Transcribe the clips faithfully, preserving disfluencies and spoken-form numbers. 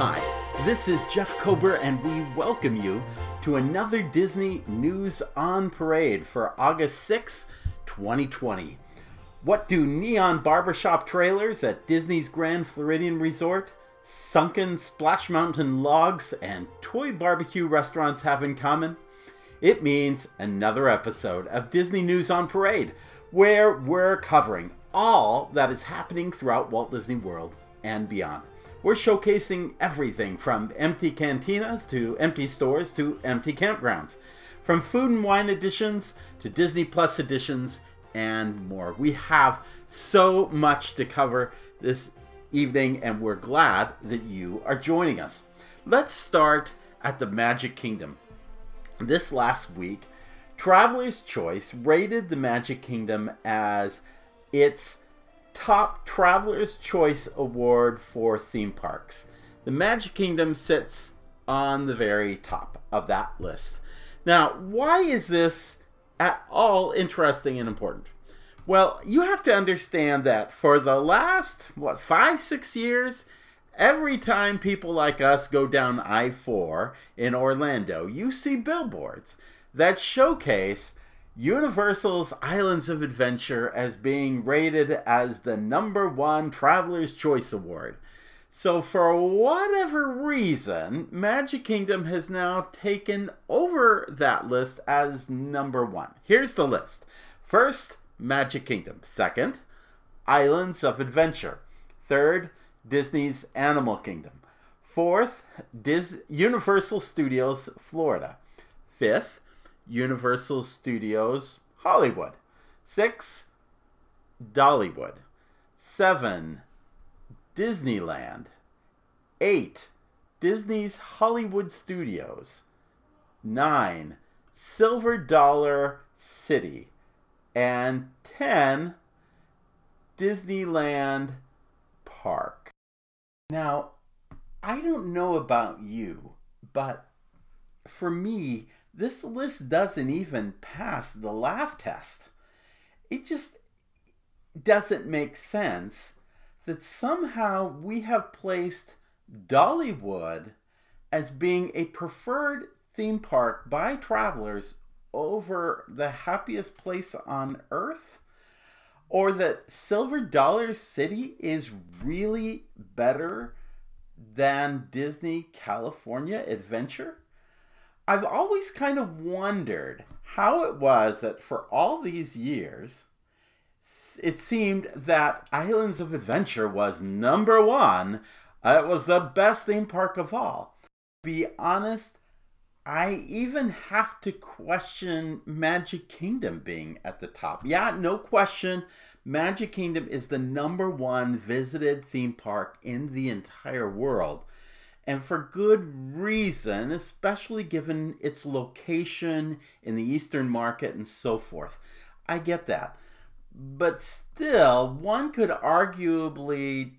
Hi, this is Jeff Kober, and we welcome you to another Disney News on Parade for August sixth, twenty twenty. What do neon barbershop trailers at Disney's Grand Floridian Resort, sunken Splash Mountain logs, and toy barbecue restaurants have in common? It means another episode of Disney News on Parade, where we're covering all that is happening throughout Walt Disney World and beyond. We're showcasing everything from empty cantinas to empty stores to empty campgrounds, from food and wine editions to Disney Plus editions and more. We have so much to cover this evening, and we're glad that you are joining us. Let's start at the Magic Kingdom. This last week, Traveler's Choice rated the Magic Kingdom as its top Traveler's Choice Award for theme parks. The Magic Kingdom sits on the very top of that list. Now, why is this at all interesting and important? Well, you have to understand that for the last, what, five, six years, every time people like us go down I four in Orlando, you see billboards that showcase Universal's Islands of Adventure as being rated as the number one Traveler's Choice Award. So for whatever reason, Magic Kingdom has now taken over that list as number one. Here's the list. First, Magic Kingdom. Second, Islands of Adventure. Third, Disney's Animal Kingdom. Fourth, Dis- Universal Studios Florida. Fifth, Universal Studios Hollywood. Six, Dollywood. Seven, Disneyland. Eight, Disney's Hollywood Studios. Nine, Silver Dollar City. And ten, Disneyland Park. Now, I don't know about you, but for me, this list doesn't even pass the laugh test. It just doesn't make sense that somehow we have placed Dollywood as being a preferred theme park by travelers over the happiest place on earth, or that Silver Dollar City is really better than Disney California Adventure. I've always kind of wondered how it was that for all these years, it seemed that Islands of Adventure was number one. It was the best theme park of all. To be honest, I even have to question Magic Kingdom being at the top. Yeah, no question, Magic Kingdom is the number one visited theme park in the entire world. And for good reason, especially given its location in the Eastern market and so forth. I get that. But still, one could arguably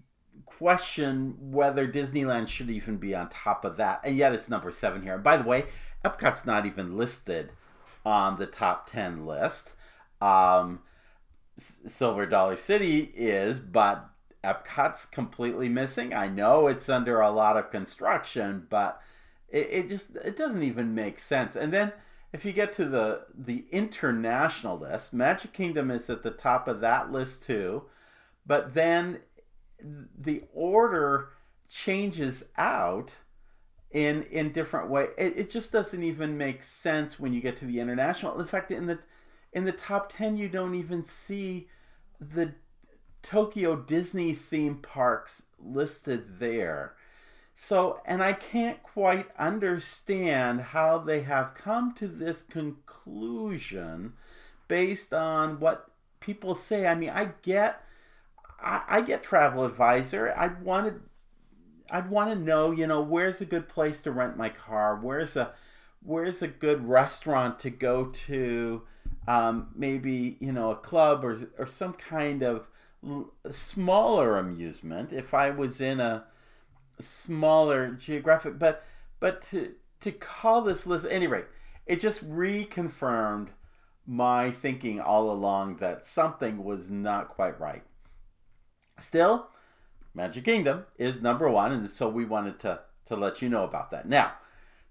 question whether Disneyland should even be on top of that. And yet it's number seven here. And by the way, Epcot's not even listed on the top ten list. Um, Silver Dollar City is, but Epcot's completely missing. I know it's under a lot of construction, but it, it just it doesn't even make sense. And then if you get to the the international list, Magic Kingdom is at the top of that list too, but then the order changes out in in different ways. It, it just doesn't even make sense when you get to the international. In fact, in the in the top ten, you don't even see the Tokyo Disney theme parks listed there. So, and I can't quite understand how they have come to this conclusion based on what people say. I mean, I get, I, I get Travel Advisor. I'd want to, I'd want to know, you know, where's a good place to rent my car? Where's a, where's a good restaurant to go to? Um, maybe, you know, a club or or some kind of smaller amusement if I was in a smaller geographic, but but to to call this list, at any rate, it just reconfirmed my thinking all along that something was not quite right. Still, Magic Kingdom is number one, and so we wanted to to let you know about that. Now,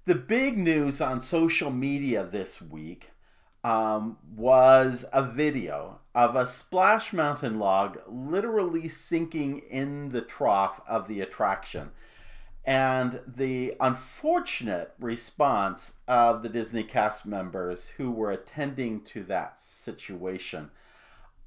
the big news on social media this week um, was a video of a Splash Mountain log literally sinking in the trough of the attraction. And the unfortunate response of the Disney cast members who were attending to that situation.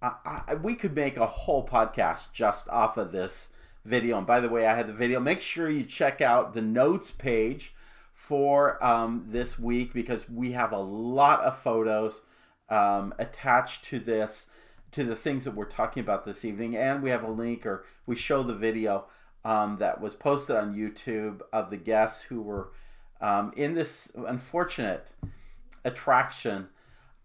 I, I, we could make a whole podcast just off of this video. And by the way, I had the video. Make sure you check out the notes page for um, this week, because we have a lot of photos um, attached to this, to the things that we're talking about this evening. And we have a link, or we show the video Um, that was posted on YouTube of the guests who were um, in this unfortunate attraction.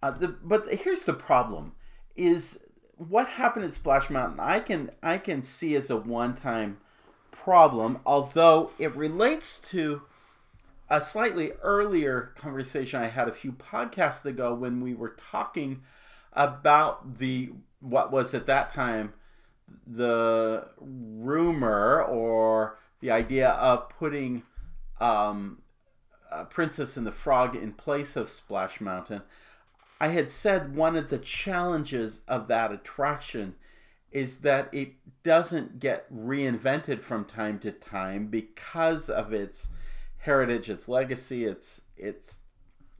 Uh, the, but here's the problem, is what happened at Splash Mountain, I can, I can see as a one-time problem, although it relates to a slightly earlier conversation I had a few podcasts ago when we were talking about the what was at that time the rumor or the idea of putting um, Princess and the Frog in place of Splash Mountain. I had said one of the challenges of that attraction is that it doesn't get reinvented from time to time because of its heritage, its legacy, its its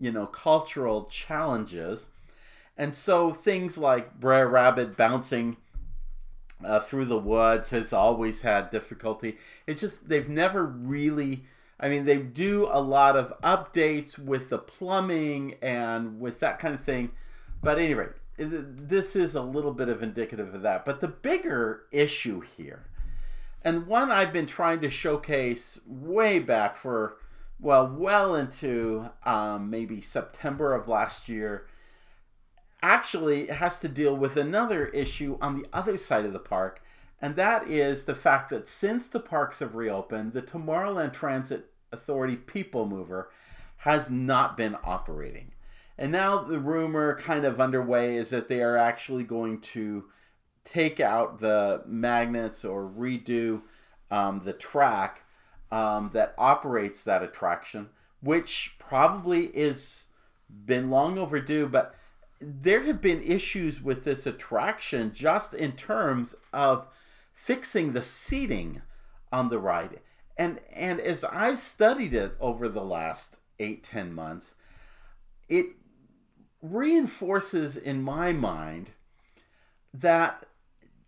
you know cultural challenges. And so things like Brer Rabbit bouncing Uh, through the woods has always had difficulty. It's just they've never really, I mean, they do a lot of updates with the plumbing and with that kind of thing. But at any rate, this is a little bit of indicative of that. But the bigger issue here, and one I've been trying to showcase way back for, well, well into um, maybe September of last year, actually has to deal with another issue on the other side of the park, and that is the fact that since the parks have reopened, the Tomorrowland Transit Authority People Mover has not been operating. And now the rumor kind of underway is that they are actually going to take out the magnets or redo um, the track um, that operates that attraction, which probably is been long overdue, but there have been issues with this attraction just in terms of fixing the seating on the ride. And and as I've studied it over the last eight, ten months, it reinforces in my mind that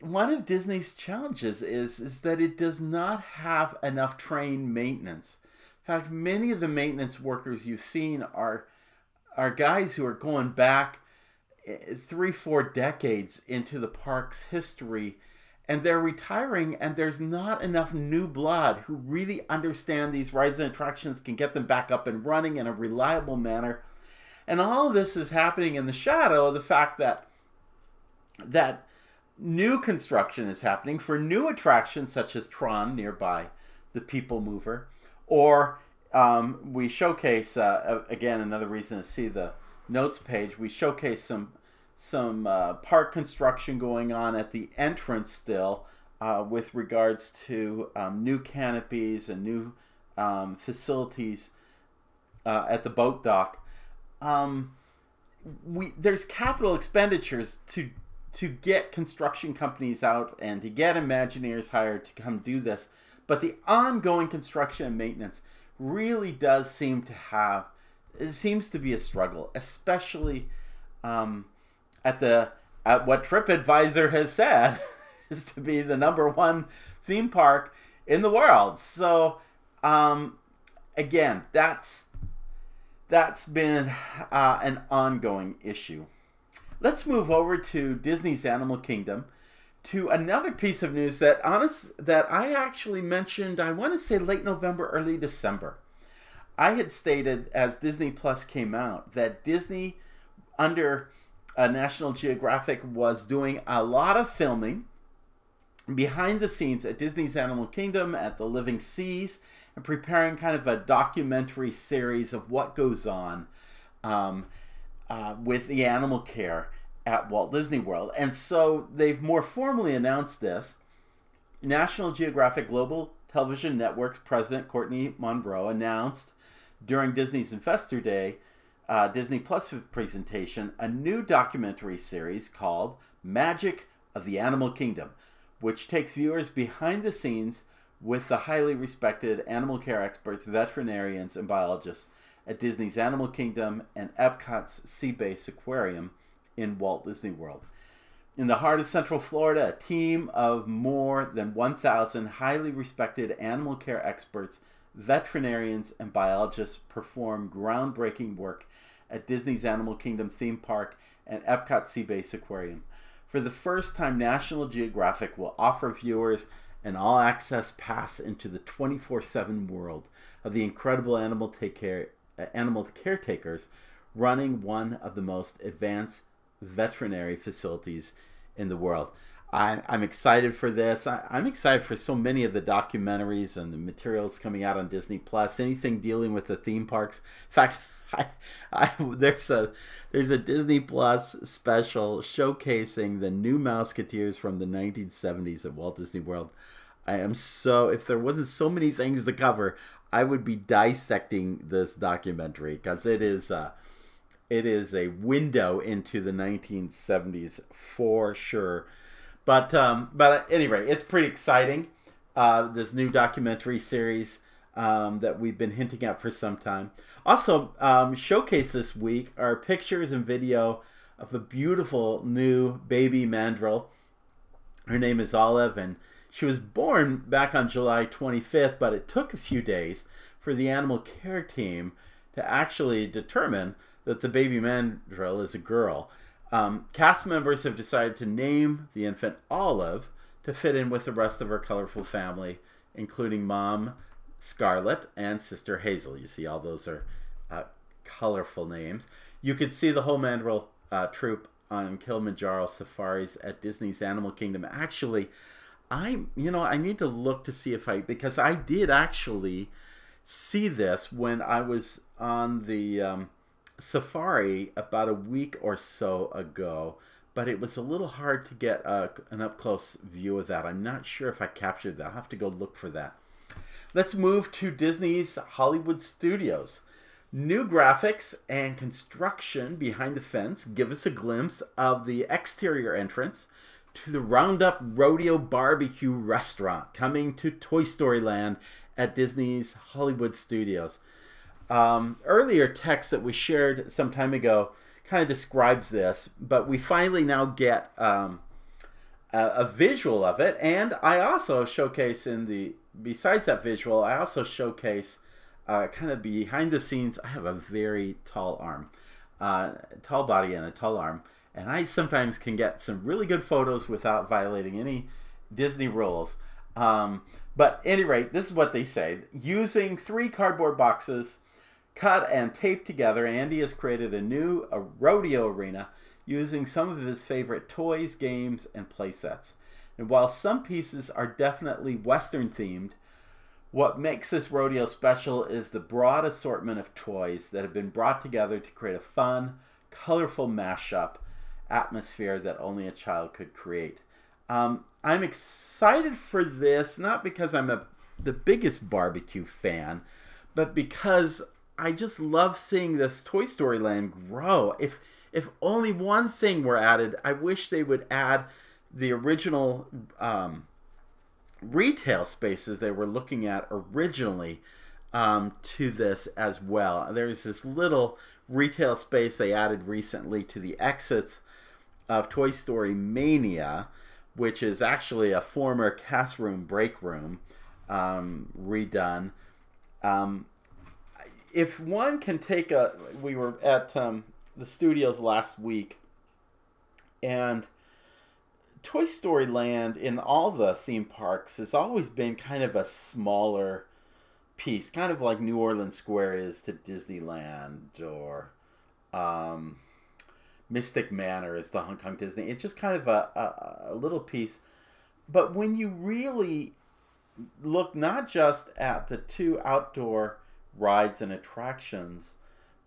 one of Disney's challenges is, is that it does not have enough trained maintenance. In fact, many of the maintenance workers you've seen are, are guys who are going back three, four decades into the park's history, and they're retiring, and there's not enough new blood who really understand these rides and attractions, can get them back up and running in a reliable manner. And all of this is happening in the shadow of the fact that that new construction is happening for new attractions such as Tron nearby the People Mover, or um, we showcase uh, again another reason to see the notes page. We showcase some some uh, park construction going on at the entrance still uh, with regards to um, new canopies and new um, facilities uh, at the boat dock. Um, we there's capital expenditures to to get construction companies out and to get Imagineers hired to come do this, but the ongoing construction and maintenance really does seem to have It seems to be a struggle, especially um, at the at what TripAdvisor has said is to be the number one theme park in the world. So um, again, that's that's been uh, an ongoing issue. Let's move over to Disney's Animal Kingdom, to another piece of news that honest that I actually mentioned. I want to say late November, early December. I had stated as Disney Plus came out that Disney under uh, National Geographic was doing a lot of filming behind the scenes at Disney's Animal Kingdom, at the Living Seas, and preparing kind of a documentary series of what goes on um, uh, with the animal care at Walt Disney World. And so they've more formally announced this. National Geographic Global Television Network's president, Courtney Monroe, announced during Disney's Investor Day uh, Disney Plus presentation a new documentary series called Magic of the Animal Kingdom, which takes viewers behind the scenes with the highly respected animal care experts, veterinarians, and biologists at Disney's Animal Kingdom and Epcot's Sea Base Aquarium in Walt Disney World. In the heart of Central Florida, a team of more than one thousand highly respected animal care experts, veterinarians, and biologists perform groundbreaking work at Disney's Animal Kingdom theme park and Epcot Sea Base Aquarium. For the first time, National Geographic will offer viewers an all-access pass into the twenty-four seven world of the incredible animal, take care, uh, animal caretakers running one of the most advanced veterinary facilities in the world. I, I'm excited for this. I, I'm excited for so many of the documentaries and the materials coming out on Disney Plus. Anything dealing with the theme parks. In fact, I, I, there's a there's a Disney Plus special showcasing the new Mouseketeers from the nineteen seventies at Walt Disney World. I am so if there wasn't so many things to cover, I would be dissecting this documentary because it is. Uh, It is a window into the nineteen seventies for sure. But um, but at any rate, it's pretty exciting, uh, this new documentary series um, that we've been hinting at for some time. Also, um, showcased this week are pictures and video of a beautiful new baby mandrill. Her name is Olive, and she was born back on July twenty-fifth, but it took a few days for the animal care team to actually determine that the baby mandrill is a girl. Um, cast members have decided to name the infant Olive to fit in with the rest of her colorful family, including mom Scarlet and sister Hazel. You see, all those are uh, colorful names. You could see the whole mandrill uh, troupe on Kilimanjaro safaris at Disney's Animal Kingdom. Actually, I you know I need to look to see if I because I did actually see this when I was on the. Um, safari about a week or so ago, but it was a little hard to get a, an up-close view of that. I'm not sure if I captured that. I'll have to go look for that. Let's move to Disney's Hollywood Studios. New graphics and construction behind the fence give us a glimpse of the exterior entrance to the Roundup Rodeo Barbecue Restaurant coming to Toy Story Land at Disney's Hollywood Studios. Um, earlier text that we shared some time ago kind of describes this, but we finally now get um, a, a visual of it. And I also showcase in the, besides that visual, I also showcase uh, kind of behind the scenes. I have a very tall arm, uh, tall body and a tall arm. And I sometimes can get some really good photos without violating any Disney rules. Um, but at any rate, this is what they say. Using three cardboard boxes cut and taped together, Andy has created a new a rodeo arena using some of his favorite toys, games, and play sets. And while some pieces are definitely Western themed, what makes this rodeo special is the broad assortment of toys that have been brought together to create a fun, colorful mashup atmosphere that only a child could create. Um, I'm excited for this, not because I'm a, the biggest barbecue fan, but because I just love seeing this Toy Story Land grow. If if only one thing were added, I wish they would add the original um, retail spaces they were looking at originally um, to this as well. There's this little retail space they added recently to the exits of Toy Story Mania, which is actually a former cast room break room um, redone. Um, If one can take a, we were at um, the studios last week, and Toy Story Land in all the theme parks has always been kind of a smaller piece, kind of like New Orleans Square is to Disneyland, or um, Mystic Manor is to Hong Kong Disney. It's just kind of a, a, a little piece. But when you really look not just at the two outdoor rides and attractions,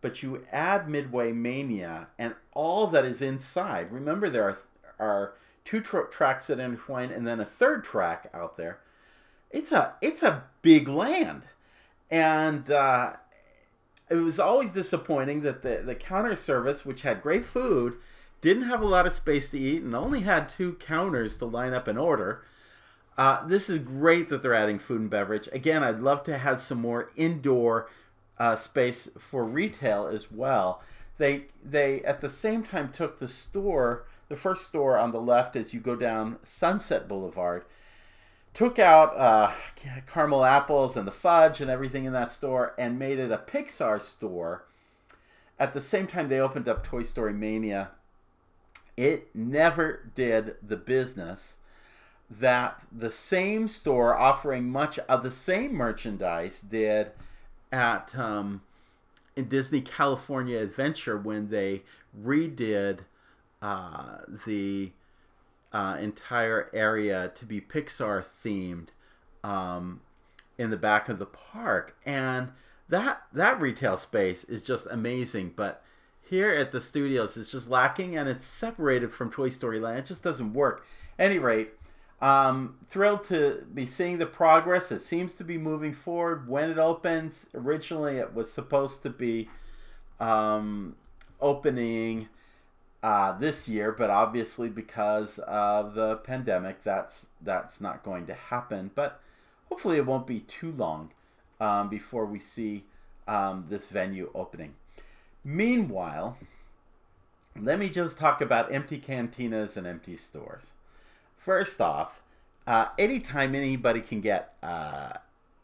but you add Midway Mania and all that is inside. Remember, there are, are two tr- tracks that intertwine and then a third track out there. it's a it's a big land, and uh, it was always disappointing that the the counter service, which had great food, didn't have a lot of space to eat and only had two counters to line up and order. Uh, this is great that they're adding food and beverage. Again, I'd love to have some more indoor uh, space for retail as well. They they at the same time took the store, the first store on the left as you go down Sunset Boulevard, took out uh, caramel apples and the fudge and everything in that store and made it a Pixar store. At the same time, they opened up Toy Story Mania. It never did the business that the same store offering much of the same merchandise did at um, in Disney California Adventure when they redid uh, the uh, entire area to be Pixar themed um, in the back of the park. And that that retail space is just amazing, but here at the studios it's just lacking, and it's separated from Toy Story Land. It just doesn't work. At any rate, Um, thrilled to be seeing the progress. It seems to be moving forward when it opens. Originally, it was supposed to be um, opening uh, this year, but obviously because of the pandemic, that's that's not going to happen. But hopefully, it won't be too long um, before we see um, this venue opening. Meanwhile, let me just talk about empty cantinas and empty stores. First off, uh, anytime anybody can get uh,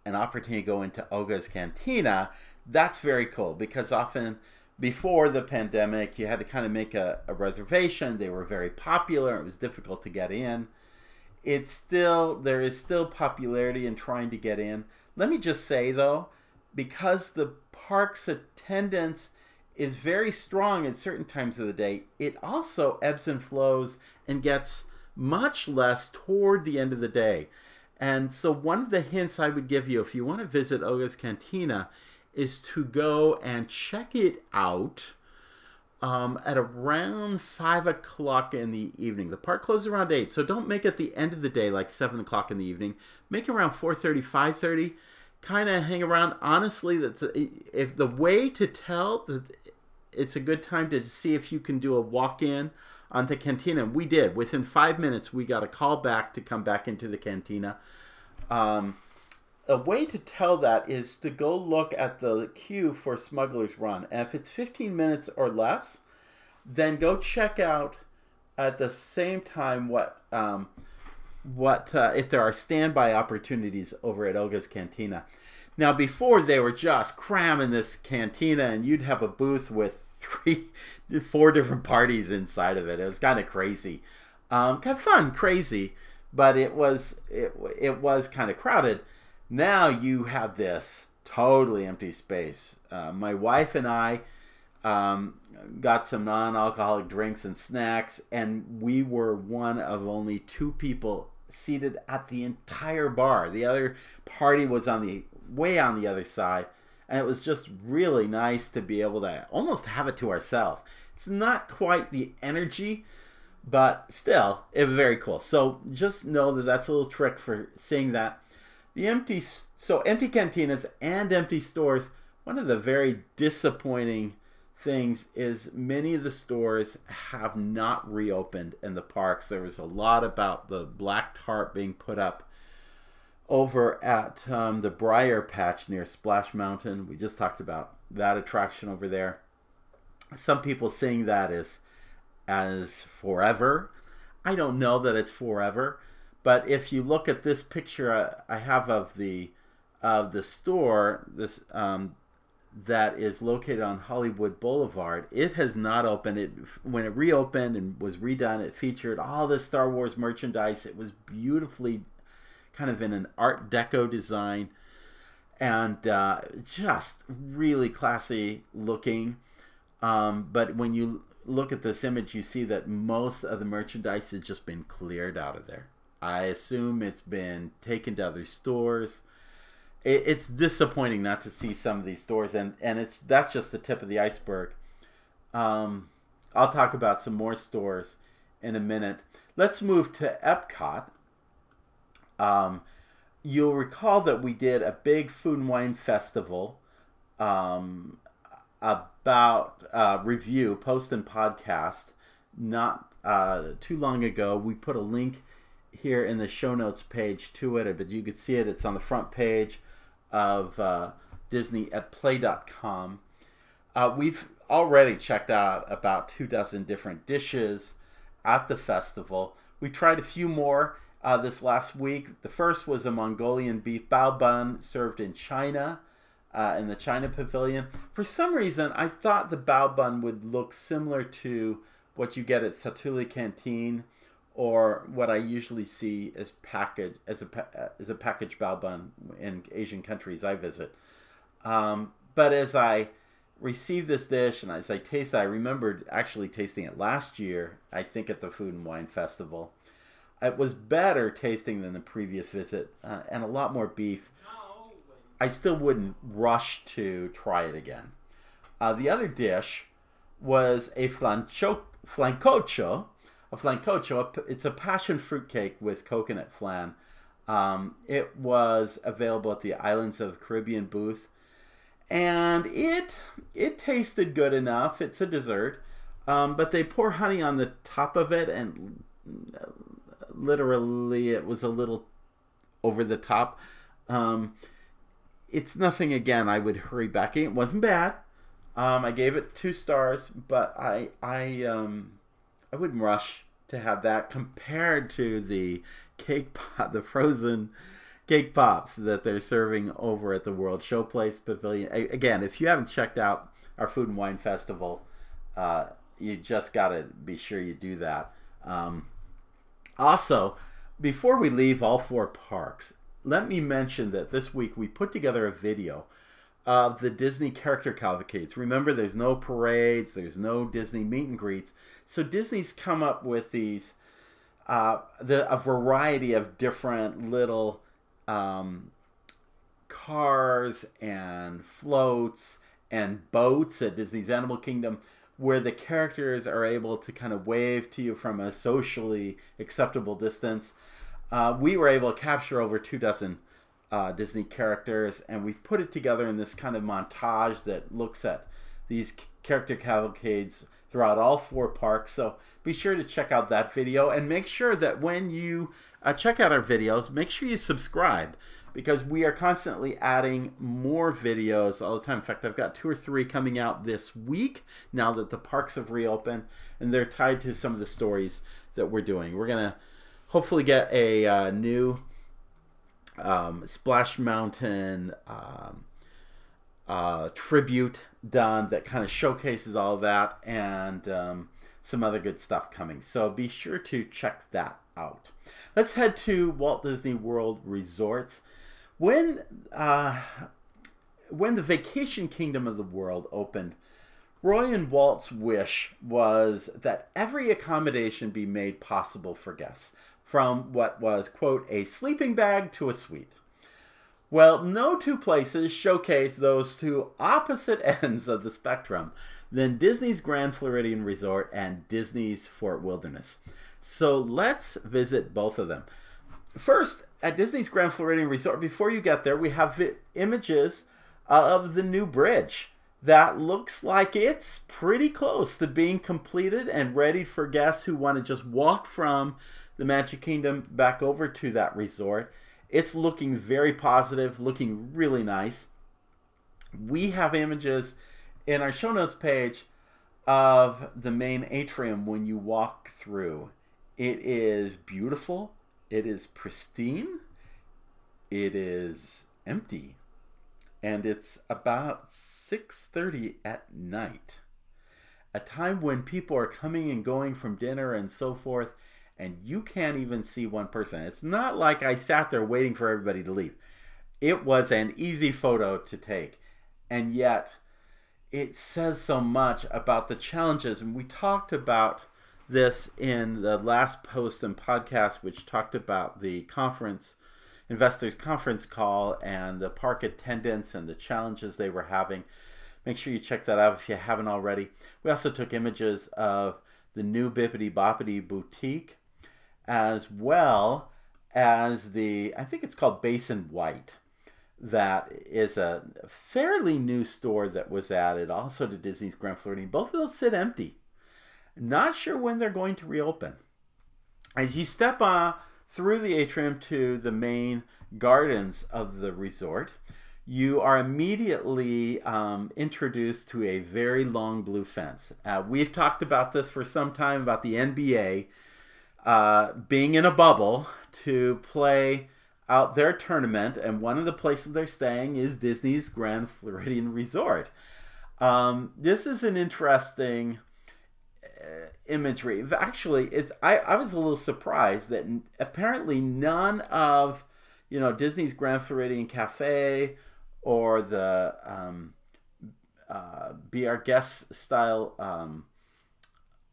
an opportunity to go into Oga's Cantina, that's very cool, because often before the pandemic, you had to kind of make a, a reservation. They were very popular. It was difficult to get in. It's still, there is still popularity in trying to get in. Let me just say, though, because the park's attendance is very strong at certain times of the day, it also ebbs and flows and gets much less toward the end of the day. And so one of the hints I would give you if you want to visit Oga's Cantina is to go and check it out um, at around five o'clock in the evening. The park closes around eight, so don't make it the end of the day like seven o'clock in the evening. Make it around four thirty, five thirty. Kind of hang around. Honestly, that's a, if the way to tell that it's a good time to see if you can do a walk-in on the cantina. We did. Within five minutes, we got a call back to come back into the cantina. Um, a way to tell that is to go look at the queue for Smuggler's Run. And if it's fifteen minutes or less, then go check out at the same time what um, what uh, if there are standby opportunities over at Oga's Cantina. Now, before they were just cramming this cantina, and you'd have a booth with three, four different parties inside of it. It was kind of crazy, um, kind of fun, crazy, but it was it it was kind of crowded. Now you have this totally empty space. Uh, my wife and I um, got some non-alcoholic drinks and snacks, and we were one of only two people seated at the entire bar. The other party was on the way on the other side. And it was just really nice to be able to almost have it to ourselves. It's not quite the energy, but still, it was very cool. So just know that that's a little trick for seeing that. The empty, so empty cantinas and empty stores. One of the very disappointing things is many of the stores have not reopened in the parks. There was a lot about the black tarp being put up over at um, the Briar Patch near Splash Mountain. We just talked about that attraction over there. Some people seeing that as, as forever. I don't know that it's forever, but if you look at this picture uh, I have of the of the store this um, that is located on Hollywood Boulevard, it has not opened. It when it reopened and was redone, it featured all this Star Wars merchandise. It was beautifully kind of in an Art Deco design, and uh, just really classy looking. Um, but when you look at this image, you see that most of the merchandise has just been cleared out of there. I assume it's been taken to other stores. It, it's disappointing not to see some of these stores, and, and it's that's just the tip of the iceberg. Um, I'll talk about some more stores in a minute. Let's move to Epcot. Um, you'll recall that we did a big Food and Wine Festival um, about uh, review, post and podcast, not uh, too long ago. We put a link here in the show notes page to it, but you can see it. It's on the front page of uh, disney at play dot com. Uh, we've already checked out about two dozen different dishes at the festival. We tried a few more uh, this last week. The first was a Mongolian beef bao bun served in China, uh, in the China Pavilion. For some reason, I thought the bao bun would look similar to what you get at Satuli Canteen, or what I usually see as package as a as a packaged bao bun in Asian countries I visit. Um, but as I received this dish and as I tasted, I remembered actually tasting it last year, I think at the Food and Wine Festival. It was better tasting than the previous visit, uh, and a lot more beef. I still wouldn't rush to try it again. Uh, the other dish was a flanco flancocho. A flancocho, it's a passion fruit cake with coconut flan. Um, it was available at the Islands of the Caribbean booth, and it it tasted good enough. It's a dessert, um, but they pour honey on the top of it, and literally it was a little over the top. Um, it's nothing, again, I would hurry back in. It wasn't bad. Um, I gave it two stars, but I... I um, I wouldn't rush to have that compared to the cake pop, the frozen cake pops that they're serving over at the World Showplace Pavilion. I, again, if you haven't checked out our Food and Wine Festival, uh, you just got to be sure you do that. Um, also, before we leave all four parks, let me mention that this week we put together a video of the Disney character cavalcades. Remember, there's no parades, there's no Disney meet and greets. So Disney's come up with these, uh, the, a variety of different little um, cars and floats and boats at Disney's Animal Kingdom, where the characters are able to kind of wave to you from a socially acceptable distance. Uh, we were able to capture over two dozen Uh, Disney characters, and we've put it together in this kind of montage that looks at these character cavalcades throughout all four parks. So be sure to check out that video, and make sure that when you uh, check out our videos, make sure you subscribe, because we are constantly adding more videos all the time. In fact, I've got two or three coming out this week now that the parks have reopened, and they're tied to some of the stories that we're doing. We're gonna hopefully get a uh, new Um, Splash Mountain um, uh, tribute done that kind of showcases all that, and um, some other good stuff coming. So be sure to check that out. Let's head to Walt Disney World Resorts. When uh, when the Vacation Kingdom of the World opened, Roy and Walt's wish was that every accommodation be made possible for guests, from what was, quote, a sleeping bag to a suite. Well, no two places showcase those two opposite ends of the spectrum than Disney's Grand Floridian Resort and Disney's Fort Wilderness. So let's visit both of them. First, at Disney's Grand Floridian Resort, before you get there, we have images of the new bridge that looks like it's pretty close to being completed and ready for guests who want to just walk from the Magic Kingdom back over to that resort. It's looking very positive, looking really nice. We have images in our show notes page of the main atrium when you walk through. It is beautiful. It is pristine. It is empty. And it's about six thirty at night, a time when people are coming and going from dinner and so forth, and you can't even see one person. It's not like I sat there waiting for everybody to leave. It was an easy photo to take. And yet, it says so much about the challenges. And we talked about this in the last post and podcast, which talked about the conference, investors conference call, and the park attendance and the challenges they were having. Make sure you check that out if you haven't already. We also took images of the new Bippity Boppity Boutique, as well as the, I think it's called Basin White. That is a fairly new store that was added also to Disney's Grand Floridian. Both of those sit empty. Not sure when they're going to reopen. As you step on through the atrium to the main gardens of the resort, you are immediately um, introduced to a very long blue fence. Uh, we've talked about this for some time, about the N B A uh, being in a bubble to play out their tournament, and one of the places they're staying is Disney's Grand Floridian Resort. Um, this is an interesting uh, imagery. Actually, it's I, I was a little surprised that apparently none of you know Disney's Grand Floridian Cafe or the um, uh, Be Our Guest style um,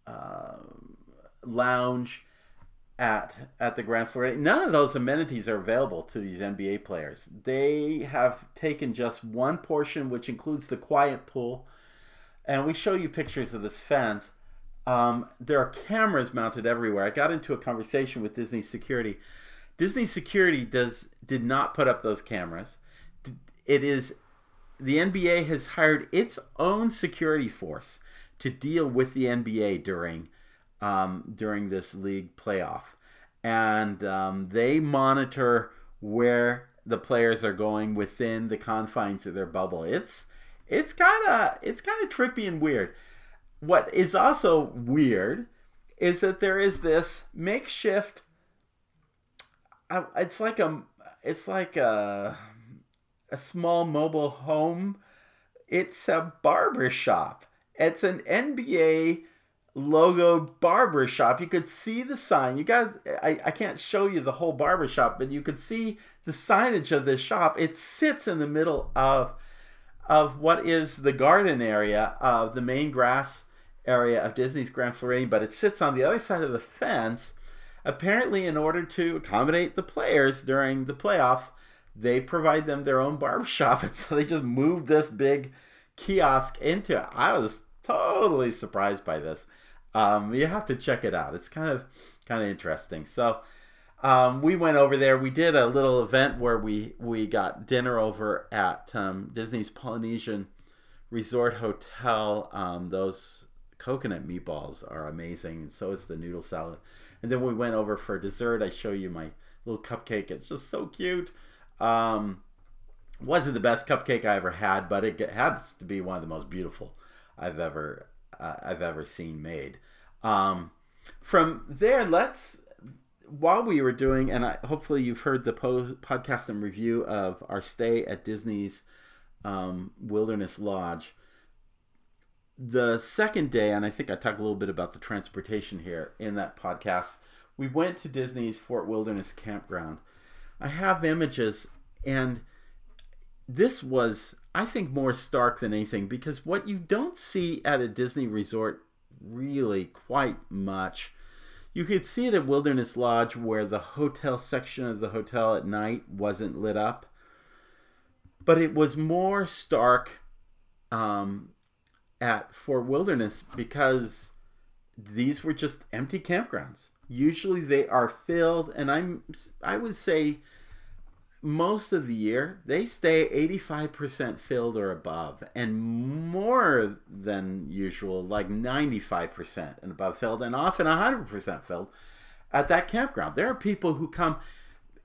uh, lounge at at the Grand Floridian. None of those amenities are available to these N B A players. They have taken just one portion, which includes the quiet pool. And we show you pictures of this fence. Um, there are cameras mounted everywhere. I got into a conversation with Disney security. Disney security does did not put up those cameras. It is, the N B A has hired its own security force to deal with the N B A during Um, during this league playoff, and um, they monitor where the players are going within the confines of their bubble. It's it's kind of it's kind of trippy and weird. What is also weird is that there is this makeshift. It's like a it's like a a small mobile home. It's a barber shop. It's an N B A logo barbershop. You could see the sign. You guys, I, I can't show you the whole barbershop, but you could see the signage of this shop. It sits in the middle of of what is the garden area of the main grass area of Disney's Grand Floridian, but it sits on the other side of the fence. Apparently, in order to accommodate the players during the playoffs, they provide them their own barbershop, and so they just moved this big kiosk into it. I was totally surprised by this. Um, you have to check it out. It's kind of kind of interesting. So um, we went over there. We did a little event where we, we got dinner over at um, Disney's Polynesian Resort Hotel. Um, those coconut meatballs are amazing. And so is the noodle salad. And then we went over for dessert. I show you my little cupcake. It's just so cute. Um, wasn't the best cupcake I ever had, but it happens to be one of the most beautiful I've ever Uh, I've ever seen made. Um, from there, let's, while we were doing, and I, hopefully you've heard the po- podcast and review of our stay at Disney's um, Wilderness Lodge. The second day, and I think I talked a little bit about the transportation here in that podcast, we went to Disney's Fort Wilderness Campground. I have images, and this was, I think, more stark than anything, because what you don't see at a Disney resort really quite much. You could see it at Wilderness Lodge, where the hotel section of the hotel at night wasn't lit up, but it was more stark um, at Fort Wilderness, because these were just empty campgrounds. Usually they are filled, and I'm I would say most of the year, they stay eighty-five percent filled or above, and more than usual, like ninety-five percent and above filled, and often one hundred percent filled at that campground. There are people who come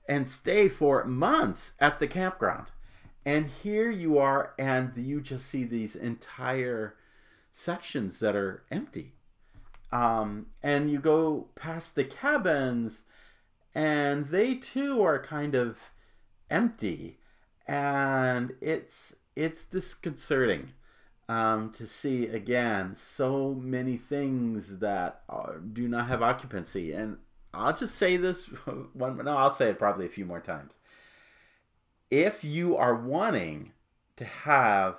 and stay for months at the campground. And here you are, and you just see these entire sections that are empty. Um, and you go past the cabins, and they too are kind of empty, and it's it's disconcerting um, to see again so many things that are, do not have occupancy. And I'll just say this one, no, I'll say it probably a few more times. If you are wanting to have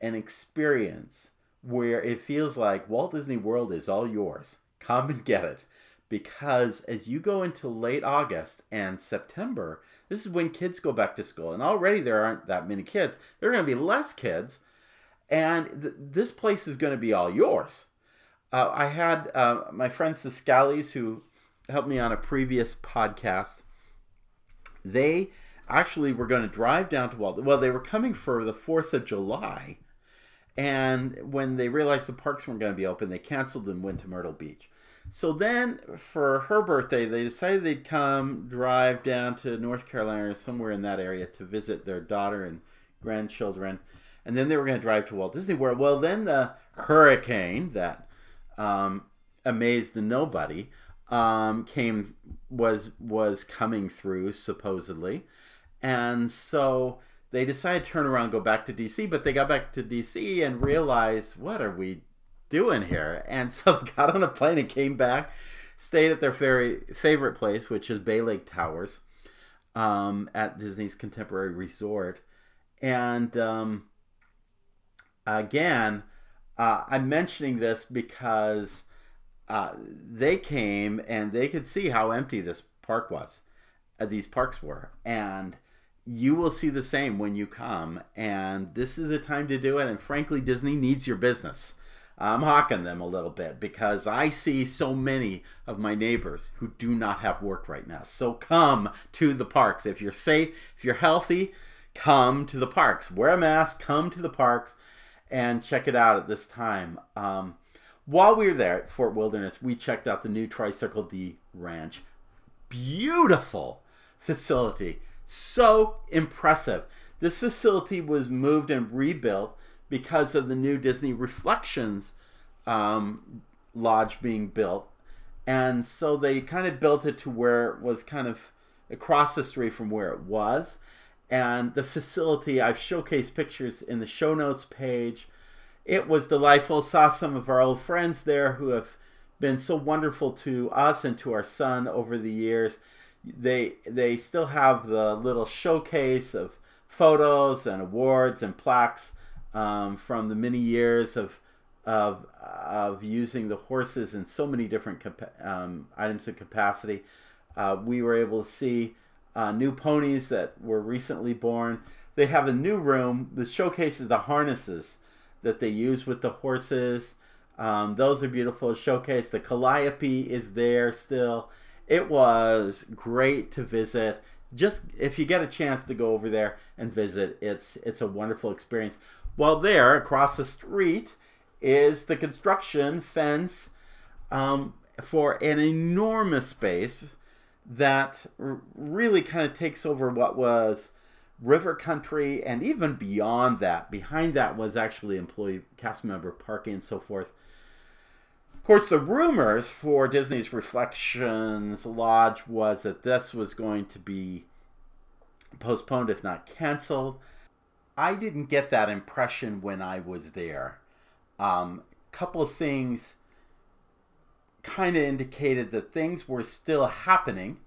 an experience where it feels like Walt Disney World is all yours, come and get it. Because as you go into late August and September, this is when kids go back to school. And already there aren't that many kids. There are going to be less kids. And th- this place is going to be all yours. Uh, I had uh, my friends, the Scallies, who helped me on a previous podcast. They actually were going to drive down to Walt. Well, they were coming for the fourth of July. And when they realized the parks weren't going to be open, they canceled and went to Myrtle Beach. So then for her birthday, they decided they'd come drive down to North Carolina or somewhere in that area to visit their daughter and grandchildren. And then they were going to drive to Walt Disney World. Well, then the hurricane that um, amazed nobody um, came was was coming through, supposedly. And so they decided to turn around and go back to D C, but they got back to D C and realized, what are we doing here? And so they got on a plane and came back, stayed at their very favorite place, which is Bay Lake Towers um, at Disney's Contemporary Resort. And um, again, uh, I'm mentioning this because uh, they came and they could see how empty this park was, uh, these parks were. And you will see the same when you come. And this is the time to do it. And frankly, Disney needs your business. I'm hawking them a little bit because I see so many of my neighbors who do not have work right now. So come to the parks. If you're safe, if you're healthy, come to the parks. Wear a mask, come to the parks and check it out at this time. Um, while we were there at Fort Wilderness, we checked out the new Tri-Circle D Ranch. Beautiful facility. So impressive. This facility was moved and rebuilt because of the new Disney Reflections um, Lodge being built. And so they kind of built it to where it was kind of across the street from where it was. And the facility, I've showcased pictures in the show notes page. It was delightful. Saw some of our old friends there who have been so wonderful to us and to our son over the years. They they still have the little showcase of photos and awards and plaques um, from the many years of of of using the horses in so many different compa- um, items of capacity. Uh, we were able to see uh, new ponies that were recently born. They have a new room that showcases the harnesses that they use with the horses. Um, those are beautiful to showcase. The calliope is there still. It was great to visit. Just if you get a chance to go over there and visit, it's it's a wonderful experience. While there, across the street, is the construction fence um, for an enormous space that r- really kind of takes over what was river country, and even beyond that. Behind that was actually employee, cast member parking and so forth. Of course, the rumors for Disney's Reflections Lodge was that this was going to be postponed, if not canceled. I didn't get that impression when I was there. Um, couple of things kind of indicated that things were still happening.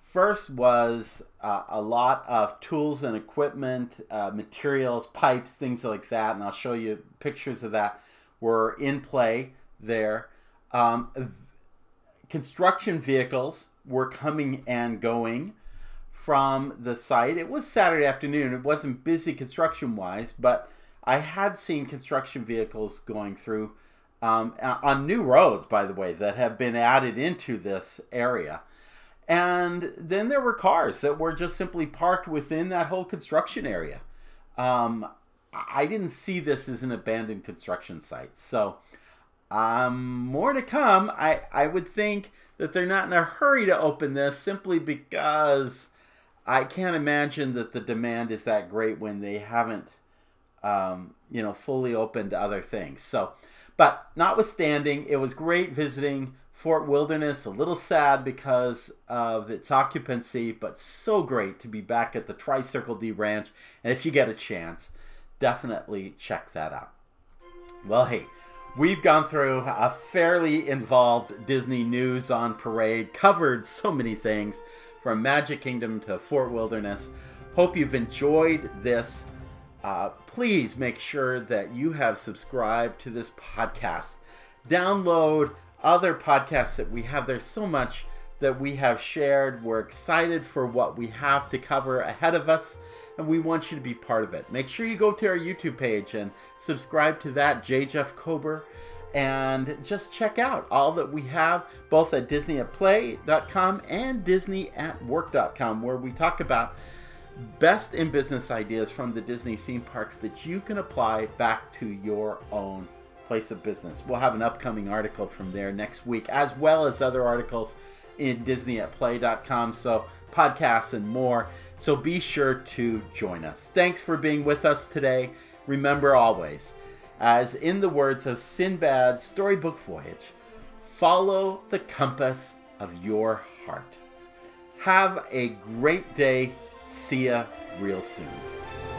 First was uh, a lot of tools and equipment, uh, materials, pipes, things like that, and I'll show you pictures of that, were in play there. Um, construction vehicles were coming and going from the site. It was Saturday afternoon. It wasn't busy construction wise, but I had seen construction vehicles going through um, on new roads, by the way, that have been added into this area. And then there were cars that were just simply parked within that whole construction area. Um, I didn't see this as an abandoned construction site. So Um, more to come. I, I would think that they're not in a hurry to open this simply because I can't imagine that the demand is that great when they haven't, um, you know, fully opened other things. So, but notwithstanding, it was great visiting Fort Wilderness. A little sad because of its occupancy, but so great to be back at the Tri-Circle D Ranch. And if you get a chance, definitely check that out. Well, hey, we've gone through a fairly involved Disney News on Parade, covered so many things from Magic Kingdom to Fort Wilderness. Hope you've enjoyed this. Uh, please make sure that you have subscribed to this podcast. Download other podcasts that we have. There's so much that we have shared. We're excited for what we have to cover ahead of us, and we want you to be part of it. Make sure you go to our YouTube page and subscribe to that, J. Jeff Kober, and just check out all that we have both at disney at play dot com and disney at work dot com, where we talk about best in business ideas from the Disney theme parks that you can apply back to your own place of business. We'll have an upcoming article from there next week, as well as other articles in disney at play dot com, so podcasts and more. So be sure to join us. Thanks for being with us today. Remember always, as in the words of Sinbad's storybook voyage, follow the compass of your heart. Have a great day. See ya real soon.